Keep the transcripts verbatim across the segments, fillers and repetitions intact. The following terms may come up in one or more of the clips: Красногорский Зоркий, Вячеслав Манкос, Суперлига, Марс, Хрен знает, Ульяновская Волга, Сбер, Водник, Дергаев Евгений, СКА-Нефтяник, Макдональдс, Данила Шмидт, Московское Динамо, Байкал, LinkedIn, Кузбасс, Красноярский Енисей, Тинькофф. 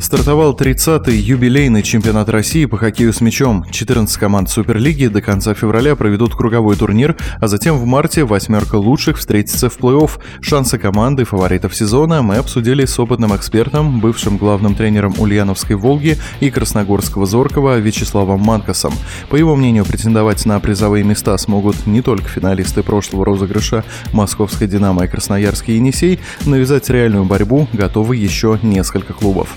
Стартовал тридцатый юбилейный чемпионат России по хоккею с мячом. четырнадцать команд Суперлиги до конца февраля проведут круговой турнир, а затем в марте восьмерка лучших встретится в плей-офф. Шансы команды фаворитов сезона мы обсудили с опытным экспертом, бывшим главным тренером Ульяновской «Волги» и Красногорского «Зоркого» Вячеславом Манкосом. По его мнению, претендовать на призовые места смогут не только финалисты прошлого розыгрыша «Московское Динамо» и «Красноярский Енисей», навязать реальную борьбу готовы еще несколько клубов.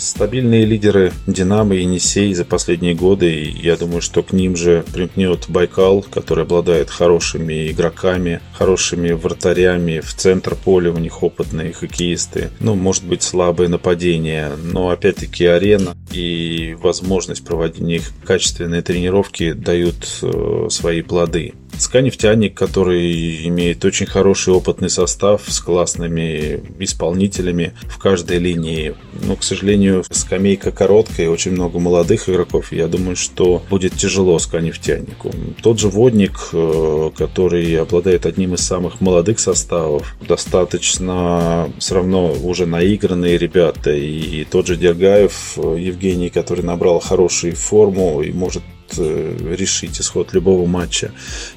Стабильные лидеры «Динамо» и «Енисей» за последние годы, и я думаю, что к ним же примкнет «Байкал», который обладает хорошими игроками, хорошими вратарями, в центр поля у них опытные хоккеисты, ну, может быть, слабое нападение, но опять-таки арена и возможность проводить их качественные тренировки дают э, свои плоды. СКА-Нефтяник, который имеет очень хороший опытный состав с классными исполнителями в каждой линии. Но, к сожалению, скамейка короткая, очень много молодых игроков. Я думаю, что будет тяжело СКА-Нефтянику. Тот же Водник, который обладает одним из самых молодых составов, достаточно все равно уже наигранные ребята. И тот же Дергаев Евгений, который набрал хорошую форму и может решить исход любого матча.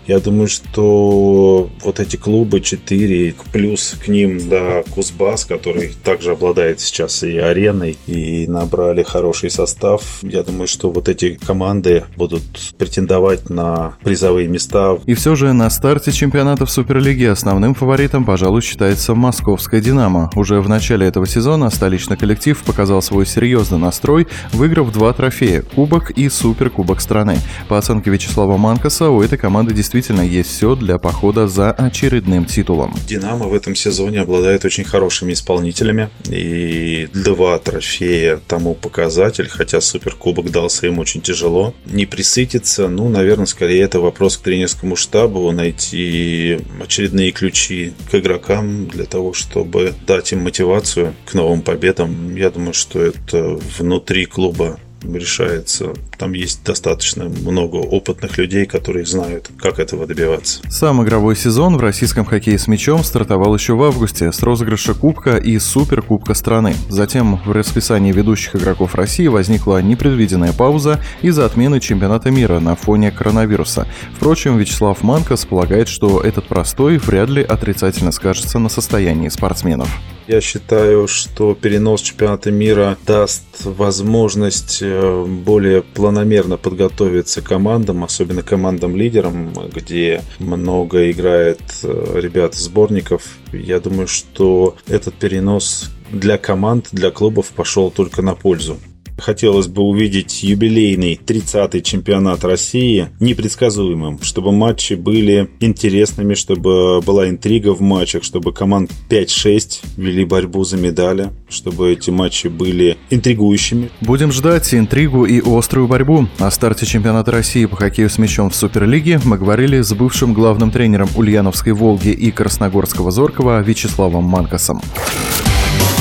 Я думаю, что вот эти клубы четыре, плюс к ним, да, Кузбасс, который также обладает сейчас и ареной, и набрали хороший состав. Я думаю, что вот эти команды будут претендовать на призовые места. И все же на старте чемпионата в Суперлиге основным фаворитом, пожалуй, считается Московское Динамо. Уже в начале этого сезона столичный коллектив показал свой серьезный настрой, выиграв два трофея – Кубок и Суперкубок страны. По оценке Вячеслава Манкоса, у этой команды действительно есть все для похода за очередным титулом. «Динамо» в этом сезоне обладает очень хорошими исполнителями. И два трофея тому показатель, хотя Суперкубок дался им очень тяжело. Не присытиться, ну, наверное, скорее это вопрос к тренерскому штабу, найти очередные ключи к игрокам для того, чтобы дать им мотивацию к новым победам. Я думаю, что это внутри клуба решается. Там есть достаточно много опытных людей, которые знают, как этого добиваться. Сам игровой сезон в российском хоккее с мячом стартовал еще в августе с розыгрыша Кубка и Суперкубка страны. Затем в расписании ведущих игроков России возникла непредвиденная пауза из-за отмены чемпионата мира на фоне коронавируса. Впрочем, Вячеслав Манкос полагает, что этот простой вряд ли отрицательно скажется на состоянии спортсменов. Я считаю, что перенос чемпионата мира даст возможность более планомерно подготовиться командам, особенно командам-лидерам, где много играет ребят-сборников. Я думаю, что этот перенос для команд, для клубов пошел только на пользу. Хотелось бы увидеть юбилейный тридцатый чемпионат России непредсказуемым, чтобы матчи были интересными, чтобы была интрига в матчах, чтобы команд пять-шесть вели борьбу за медали, чтобы эти матчи были интригующими. Будем ждать интригу и острую борьбу. О старте чемпионата России по хоккею с мячом в Суперлиге мы говорили с бывшим главным тренером Ульяновской «Волги» и Красногорского «Зоркого» Вячеславом Манкосом.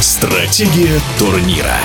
Стратегия турнира.